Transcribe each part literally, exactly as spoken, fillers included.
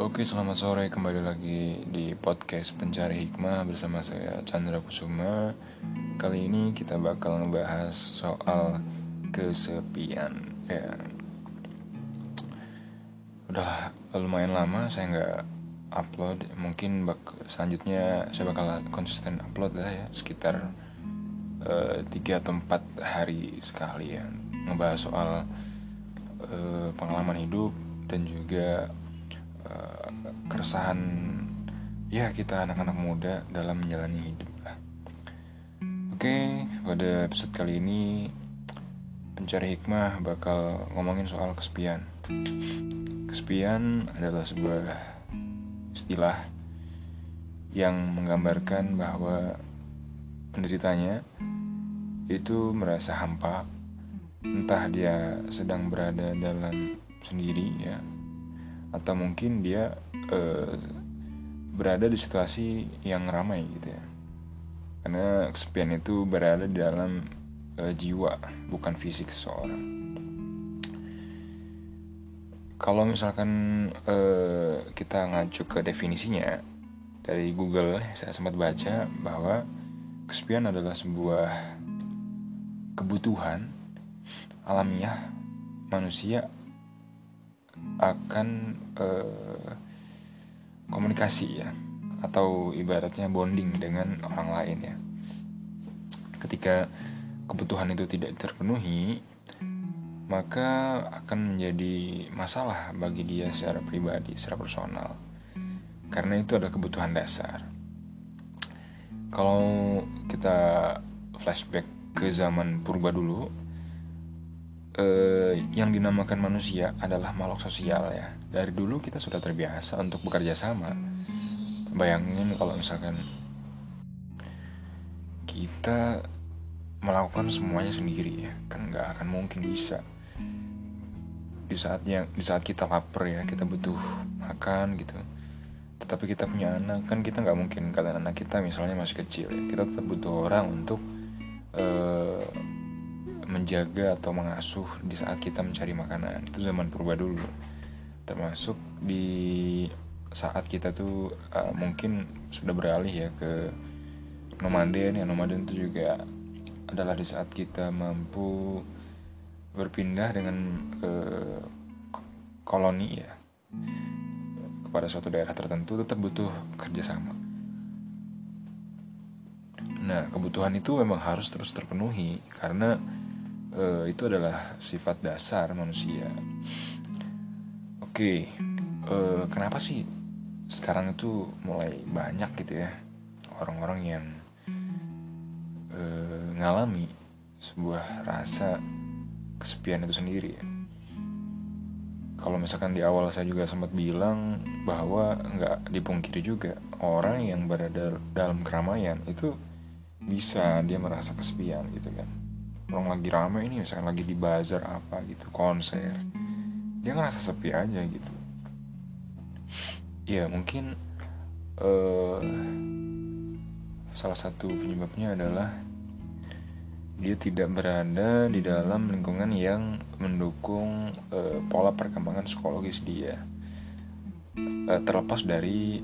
Oke, selamat sore, kembali lagi di podcast Pencari Hikmah bersama saya Chandra Kusuma. Kali ini kita bakal ngebahas soal kesepian. Ya, udah lumayan lama saya nggak upload. Mungkin bak selanjutnya saya bakal konsisten upload lah ya, sekitar uh, tiga atau empat hari sekali ya, ngebahas soal uh, pengalaman hidup dan juga keresahan ya kita anak-anak muda dalam menjalani hidup lah. Oke, pada episode kali ini Pencari Hikmah bakal ngomongin soal kesepian. Kesepian adalah sebuah istilah yang menggambarkan bahwa penderitanya itu merasa hampa, entah dia sedang berada dalam sendiri ya, atau mungkin dia eh, berada di situasi yang ramai gitu ya. Karena kesepian itu berada di dalam eh, jiwa, bukan fisik seseorang. Kalau misalkan eh, kita ngacu ke definisinya dari Google, saya sempat baca bahwa kesepian adalah sebuah kebutuhan alamiah manusia akan eh, komunikasi ya, atau ibaratnya bonding dengan orang lain ya. Ketika kebutuhan itu tidak terpenuhi, maka akan menjadi masalah bagi dia secara pribadi, secara personal, karena itu adalah kebutuhan dasar. Kalau kita flashback ke zaman purba dulu, Uh, yang dinamakan manusia adalah makhluk sosial ya. Dari dulu kita sudah terbiasa untuk bekerja sama. Bayangin kalau misalkan kita melakukan semuanya sendiri ya, kan nggak akan mungkin bisa. Di saatnya, di saat kita lapar ya, kita butuh makan gitu. Tetapi kita punya anak, kan kita nggak mungkin kata anak kita misalnya masih kecil ya, kita tetap butuh orang untuk uh, menjaga atau mengasuh di saat kita mencari makanan. Itu zaman purba dulu. Termasuk di saat kita tuh uh, mungkin sudah beralih ya ke nomaden ya. Nomaden itu juga adalah di saat kita mampu berpindah dengan uh, koloni ya, kepada suatu daerah tertentu, tetap butuh kerjasama. Nah, kebutuhan itu memang harus terus terpenuhi karena E, itu adalah sifat dasar manusia. Oke, e, kenapa sih sekarang itu mulai banyak gitu ya orang-orang yang e, ngalami sebuah rasa kesepian itu sendiri ya? Kalau misalkan di awal saya juga sempat bilang bahwa nggak dipungkiri juga orang yang berada dalam keramaian itu bisa dia merasa kesepian gitu kan. Orang lagi rame ini, misalkan lagi di bazar apa gitu, konser, dia ngerasa sepi aja gitu. Ya mungkin uh, salah satu penyebabnya adalah dia tidak berada di dalam lingkungan yang mendukung uh, pola perkembangan psikologis dia. Uh, terlepas dari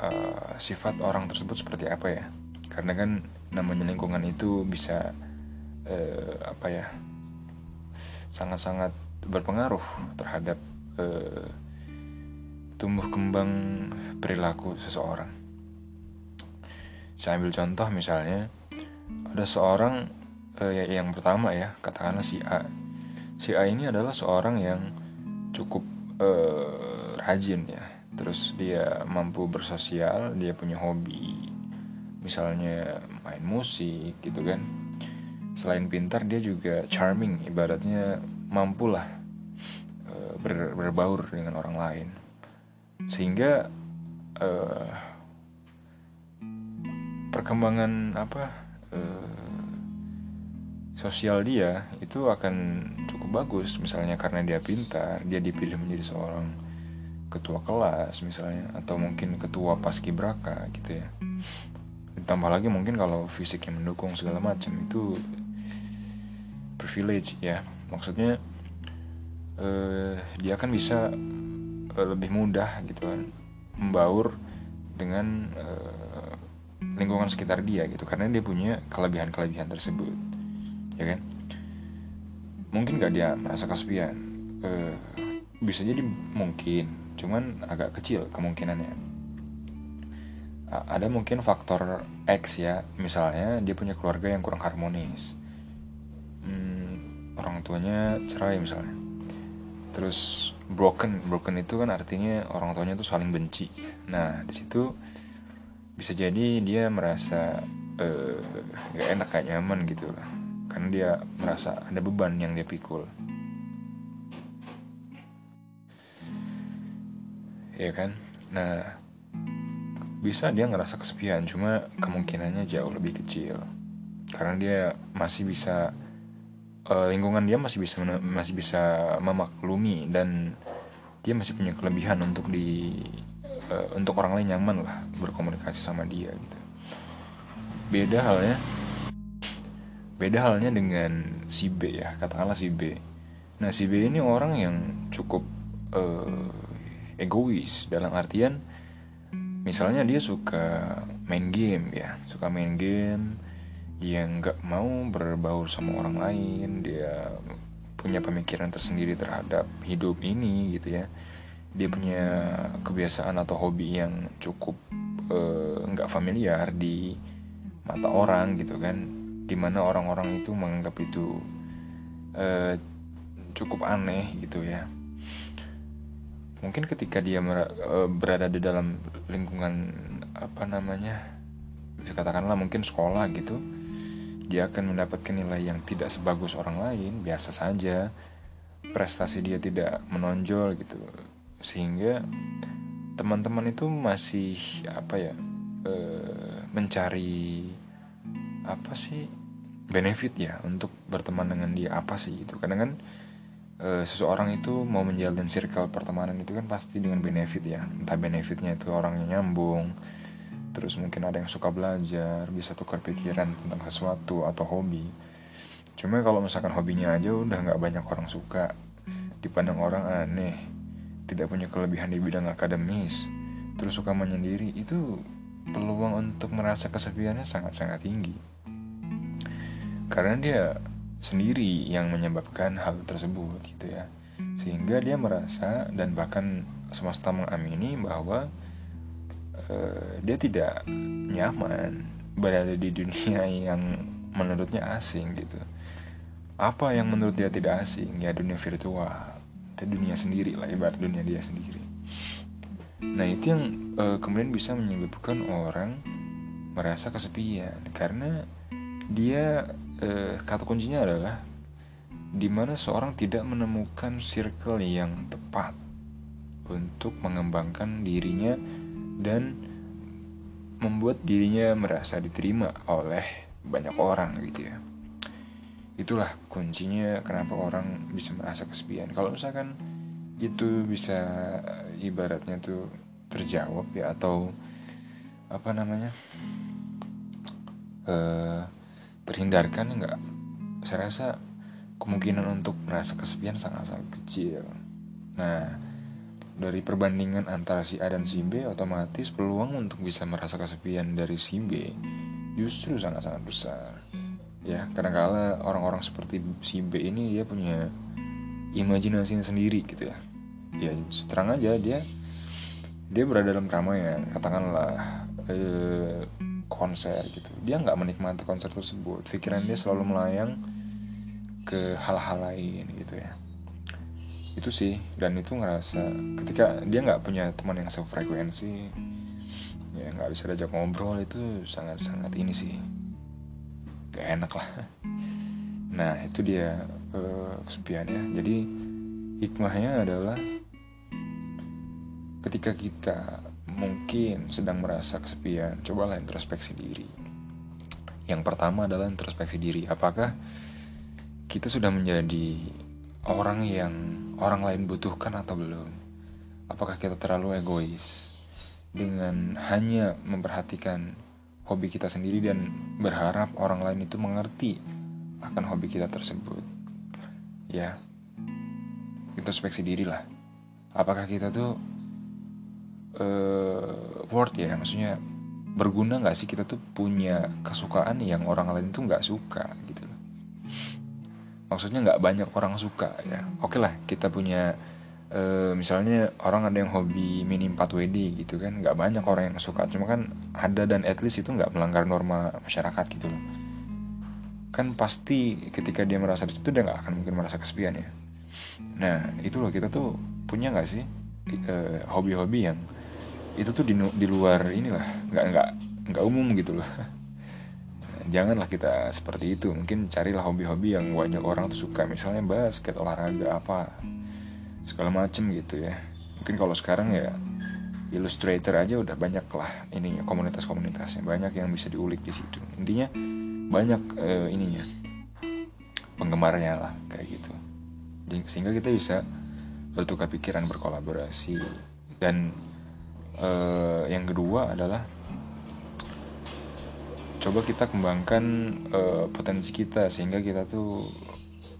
uh, sifat orang tersebut seperti apa ya, karena kan namanya lingkungan itu bisa Eh, apa ya sangat-sangat berpengaruh terhadap eh, tumbuh kembang perilaku seseorang. Saya ambil contoh misalnya ada seorang eh, yang pertama ya, katakanlah si A. Si A ini adalah seorang yang cukup eh, rajin ya, terus dia mampu bersosial, dia punya hobi, misalnya main musik gitu kan. Selain pintar, dia juga charming, ibaratnya mampulah e, ber, berbaur dengan orang lain. Sehingga e, perkembangan apa e, sosial dia itu akan cukup bagus. Misalnya karena dia pintar, dia dipilih menjadi seorang ketua kelas misalnya, atau mungkin ketua paskibraka gitu ya. Ditambah lagi mungkin kalau fisiknya mendukung segala macam, itu privilege ya, maksudnya eh, dia kan bisa lebih mudah gitu kan membaur dengan uh, lingkungan sekitar dia gitu, karena dia punya kelebihan-kelebihan tersebut, ya kan? Mungkin nggak dia merasa kesepian, uh, bisa jadi mungkin, cuman agak kecil kemungkinannya. Ada mungkin faktor X ya, misalnya dia punya keluarga yang kurang harmonis, hmm, orang tuanya cerai misalnya, terus broken, broken itu kan artinya orang tuanya tuh saling benci. Nah di situ bisa jadi dia merasa uh, gak enak, gak nyaman gitu lah, karena dia merasa ada beban yang dia pikul, ya kan? Nah bisa dia ngerasa kesepian, cuma kemungkinannya jauh lebih kecil karena dia masih bisa uh, lingkungan dia masih bisa masih bisa memaklumi dan dia masih punya kelebihan untuk di uh, untuk orang lain nyaman lah berkomunikasi sama dia gitu. Beda halnya beda halnya dengan si B ya, katakanlah si B. Nah si B ini orang yang cukup uh, egois, dalam artian misalnya dia suka main game ya, suka main game, dia nggak mau berbaur sama orang lain, dia punya pemikiran tersendiri terhadap hidup ini gitu ya. Dia punya kebiasaan atau hobi yang cukup eh, nggak familiar di mata orang gitu kan, dimana orang-orang itu menganggap itu eh, cukup aneh gitu ya. Mungkin ketika dia berada di dalam lingkungan apa namanya, bisa katakanlah mungkin sekolah gitu, dia akan mendapatkan nilai yang tidak sebagus orang lain, biasa saja, prestasi dia tidak menonjol gitu, sehingga teman-teman itu masih apa ya, e, mencari apa sih benefit ya untuk berteman dengan dia apa sih gitu. Kadang kan seseorang itu mau menjalin circle pertemanan itu kan pasti dengan benefit ya, entah benefitnya itu orangnya nyambung, terus mungkin ada yang suka belajar, bisa tukar pikiran tentang sesuatu atau hobi. Cuma kalau misalkan hobinya aja udah gak banyak orang suka, dipandang orang aneh, tidak punya kelebihan di bidang akademis, terus suka menyendiri, itu peluang untuk merasa kesepiannya sangat-sangat tinggi, karena dia sendiri yang menyebabkan hal tersebut gitu ya. Sehingga dia merasa dan bahkan semesta mengamini bahwa uh, dia tidak nyaman berada di dunia yang menurutnya asing gitu. Apa yang menurut dia tidak asing? Ya dunia virtual, dan dunia sendiri lah, ibarat dunia dia sendiri. Nah itu yang uh, kemudian bisa menyebabkan orang merasa kesepian, karena dia eh, kata kuncinya adalah dimana seorang tidak menemukan circle yang tepat untuk mengembangkan dirinya dan membuat dirinya merasa diterima oleh banyak orang gitu ya. Itulah kuncinya kenapa orang bisa merasa kesepian. Kalau misalkan itu bisa ibaratnya tuh terjawab ya, atau apa namanya eh, terhindarkan, enggak, saya rasa kemungkinan untuk merasa kesepian sangat-sangat kecil. Nah dari perbandingan antara si A dan si B, otomatis peluang untuk bisa merasa kesepian dari si B justru sangat-sangat besar ya. Kadang-kala orang-orang seperti si B ini dia punya imajinasi sendiri gitu ya. Ya terang aja dia dia berada dalam keramaian, katakanlah eh, konser gitu, dia nggak menikmati konser tersebut, pikiran dia selalu melayang ke hal-hal lain gitu ya. Itu sih, dan itu ngerasa ketika dia nggak punya teman yang sefrekuensi, ya nggak bisa diajak ngobrol, itu sangat-sangat ini sih, gak enak lah. Nah itu dia eh, kesepiannya. Jadi hikmahnya adalah ketika kita mungkin sedang merasa kesepian, cobalah introspeksi diri. Yang pertama adalah introspeksi diri. Apakah kita sudah menjadi orang yang orang lain butuhkan atau belum? Apakah kita terlalu egois dengan hanya memperhatikan hobi kita sendiri dan berharap orang lain itu mengerti akan hobi kita tersebut? Ya, introspeksi diri lah. apakah kita tuh uh, worth ya, maksudnya berguna nggak sih kita tuh punya kesukaan yang orang lain tuh nggak suka gitu loh. Maksudnya nggak banyak orang suka ya. Oke lah, kita punya uh, misalnya orang ada yang hobi mini four W D gitu kan, nggak banyak orang yang suka, cuma kan ada, dan at least itu nggak melanggar norma masyarakat gitu loh. Kan pasti ketika dia merasa di situ dia nggak akan mungkin merasa kesepian ya. Nah itu loh, kita tuh punya nggak sih uh, hobi-hobi yang itu tuh di, di luar inilah, nggak nggak nggak umum gitu loh. Janganlah kita seperti itu. Mungkin carilah hobi-hobi yang banyak orang tuh suka, misalnya basket, olahraga apa segala macem gitu ya. Mungkin kalau sekarang ya Illustrator aja udah banyak lah ininya, komunitas-komunitasnya banyak yang bisa diulik di situ. Intinya banyak eh, ininya penggemarnya lah kayak gitu. Sehingga kita bisa bertukar pikiran, berkolaborasi. Dan Uh, yang kedua adalah coba kita kembangkan uh, potensi kita, sehingga kita tuh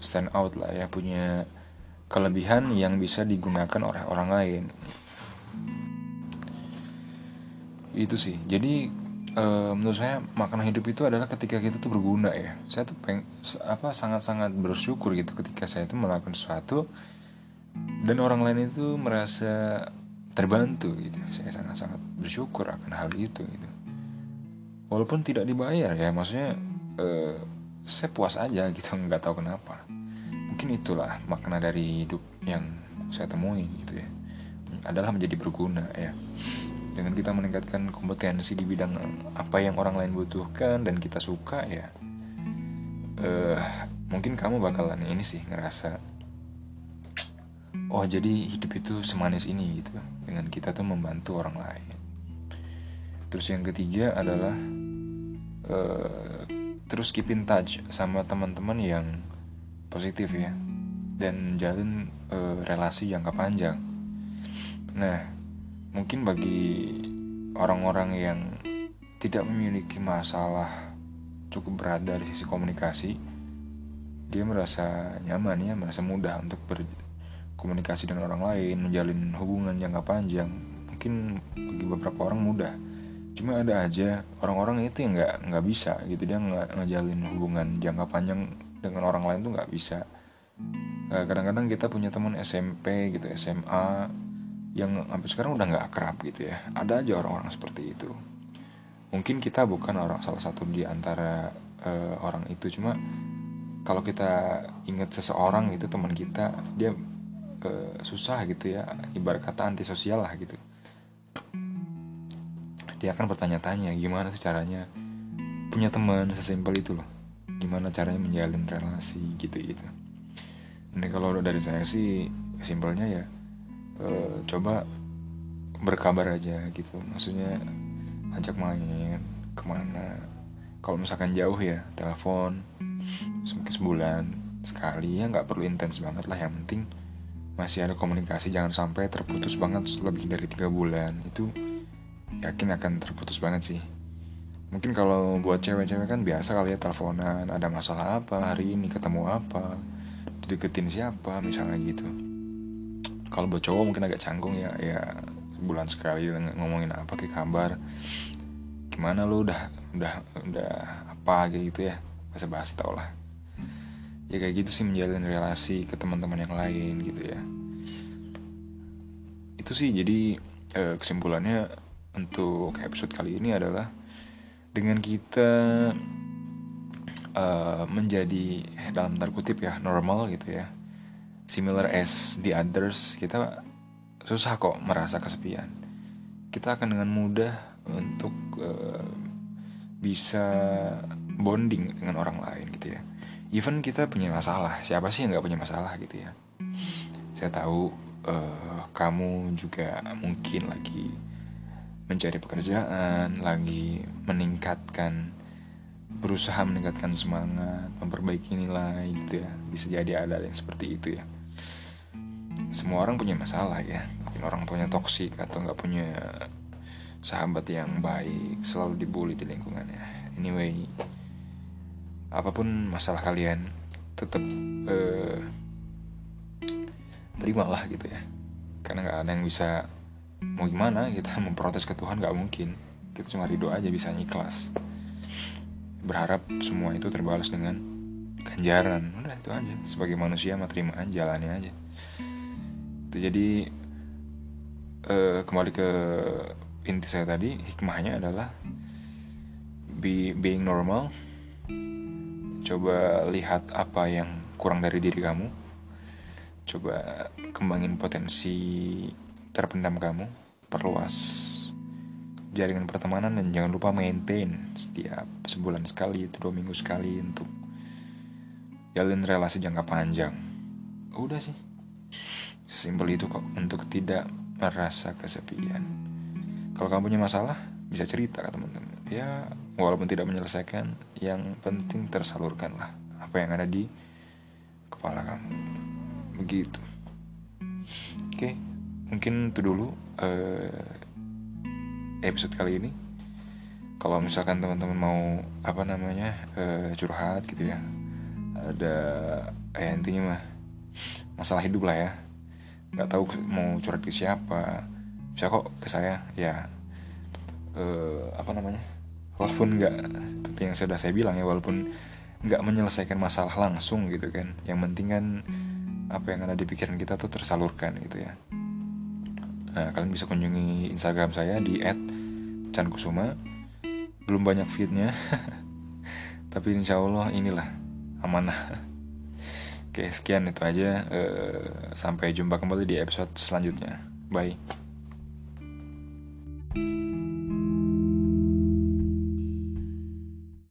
stand out lah ya, punya kelebihan yang bisa digunakan oleh orang lain. Itu sih. Jadi uh, menurut saya makna hidup itu adalah ketika kita tuh berguna ya. Saya tuh peng- apa sangat-sangat bersyukur gitu ketika saya tuh melakukan sesuatu dan orang lain itu merasa terbantu gitu. Saya sangat-sangat bersyukur akan hal itu gitu. Walaupun tidak dibayar ya, maksudnya eh, saya puas aja gitu, nggak tahu kenapa. Mungkin itulah makna dari hidup yang saya temui gitu ya, adalah menjadi berguna ya. Dengan kita meningkatkan kompetensi di bidang apa yang orang lain butuhkan dan kita suka ya, eh, mungkin kamu bakalan ini sih ngerasa, oh jadi hidup itu semanis ini gitu, dengan kita tuh membantu orang lain. Terus yang ketiga adalah uh, terus keep in touch sama teman-teman yang positif ya, dan jalin uh, relasi jangka panjang. Nah mungkin bagi orang-orang yang tidak memiliki masalah cukup berat dari sisi komunikasi, dia merasa nyaman ya, merasa mudah untuk ber komunikasi dengan orang lain, menjalin hubungan jangka panjang. Mungkin bagi beberapa orang mudah, cuma ada aja orang-orang itu yang nggak nggak bisa gitu, dia nggak ngejalin hubungan jangka panjang dengan orang lain tuh nggak bisa. Kadang-kadang kita punya teman S M P gitu, S M A yang sampai sekarang udah nggak akrab gitu ya. Ada aja orang-orang seperti itu. Mungkin kita bukan orang salah satu di antara uh, orang itu, cuma kalau kita ingat seseorang itu teman kita, dia susah gitu ya, ibarat kata antisosial lah gitu. Dia akan bertanya-tanya gimana sih caranya punya teman sesimpel itu loh, gimana caranya menjalin relasi gitu-gitu. Nah kalau dari saya sih simpelnya ya eh, coba berkabar aja gitu, maksudnya ajak main kemana. Kalau misalkan jauh ya telepon, mungkin sebulan sekali ya, nggak perlu intens banget lah, yang penting masih ada komunikasi. Jangan sampai terputus banget lebih dari tiga bulan, itu yakin akan terputus banget sih. Mungkin kalau buat cewek-cewek kan biasa kali ya teleponan, ada masalah apa hari ini, ketemu apa, dideketin siapa misalnya gitu. Kalau buat cowok mungkin agak canggung ya, ya sebulan sekali ngomongin apa, kayak kabar gimana lu udah udah udah apa kayak gitu ya, basa-basi tau lah. Ya kayak gitu sih, menjalin relasi ke teman-teman yang lain gitu ya. Itu sih. Jadi kesimpulannya untuk episode kali ini adalah dengan kita uh, menjadi dalam tanda kutip ya normal gitu ya, similar as the others, kita susah kok merasa kesepian. Kita akan dengan mudah untuk uh, bisa bonding dengan orang lain gitu ya. Even kita punya masalah, siapa sih yang gak punya masalah gitu ya. Saya tahu uh, kamu juga mungkin lagi mencari pekerjaan, lagi meningkatkan, berusaha meningkatkan semangat, memperbaiki nilai gitu ya. Bisa jadi ada yang seperti itu ya. Semua orang punya masalah ya. Mungkin orang tuanya toksik atau gak punya sahabat yang baik, selalu dibully di lingkungannya. Anyway, apapun masalah kalian, tetap eh, terimalah gitu ya. Karena gak ada yang bisa, mau gimana kita memprotes ke Tuhan gak mungkin. Kita cuma ridho aja, bisa ikhlas, berharap semua itu terbalas dengan ganjaran. Udah itu aja. Sebagai manusia mah terimaan, jalani aja. Itu jadi eh, kembali ke inti saya tadi, hikmahnya adalah be, being normal. Coba lihat apa yang kurang dari diri kamu. Coba kembangin potensi terpendam kamu, perluas jaringan pertemanan, dan jangan lupa maintain setiap sebulan sekali, dua minggu sekali untuk jalin relasi jangka panjang. Udah sih, sesimpel itu kok untuk tidak merasa kesepian. Kalau kamu punya masalah, bisa cerita ke teman-teman. Ya, walaupun tidak menyelesaikan, yang penting tersalurkanlah apa yang ada di kepala kamu. Begitu. Oke, mungkin itu dulu eh, episode kali ini. Kalau misalkan teman-teman mau apa namanya uh, curhat gitu ya, ada eh, intinya mah masalah hidup lah ya, nggak tahu mau curhat ke siapa, bisa kok ke saya ya. Uh, apa namanya walaupun nggak seperti yang sudah saya bilang ya, walaupun nggak menyelesaikan masalah langsung gitu kan, yang penting kan apa yang ada di pikiran kita tuh tersalurkan gitu ya. Nah, kalian bisa kunjungi Instagram saya di et chandra kusuma. Belum banyak feednya, tapi insya Allah inilah amanah. Oke, sekian itu aja. Sampai jumpa kembali di episode selanjutnya. Bye.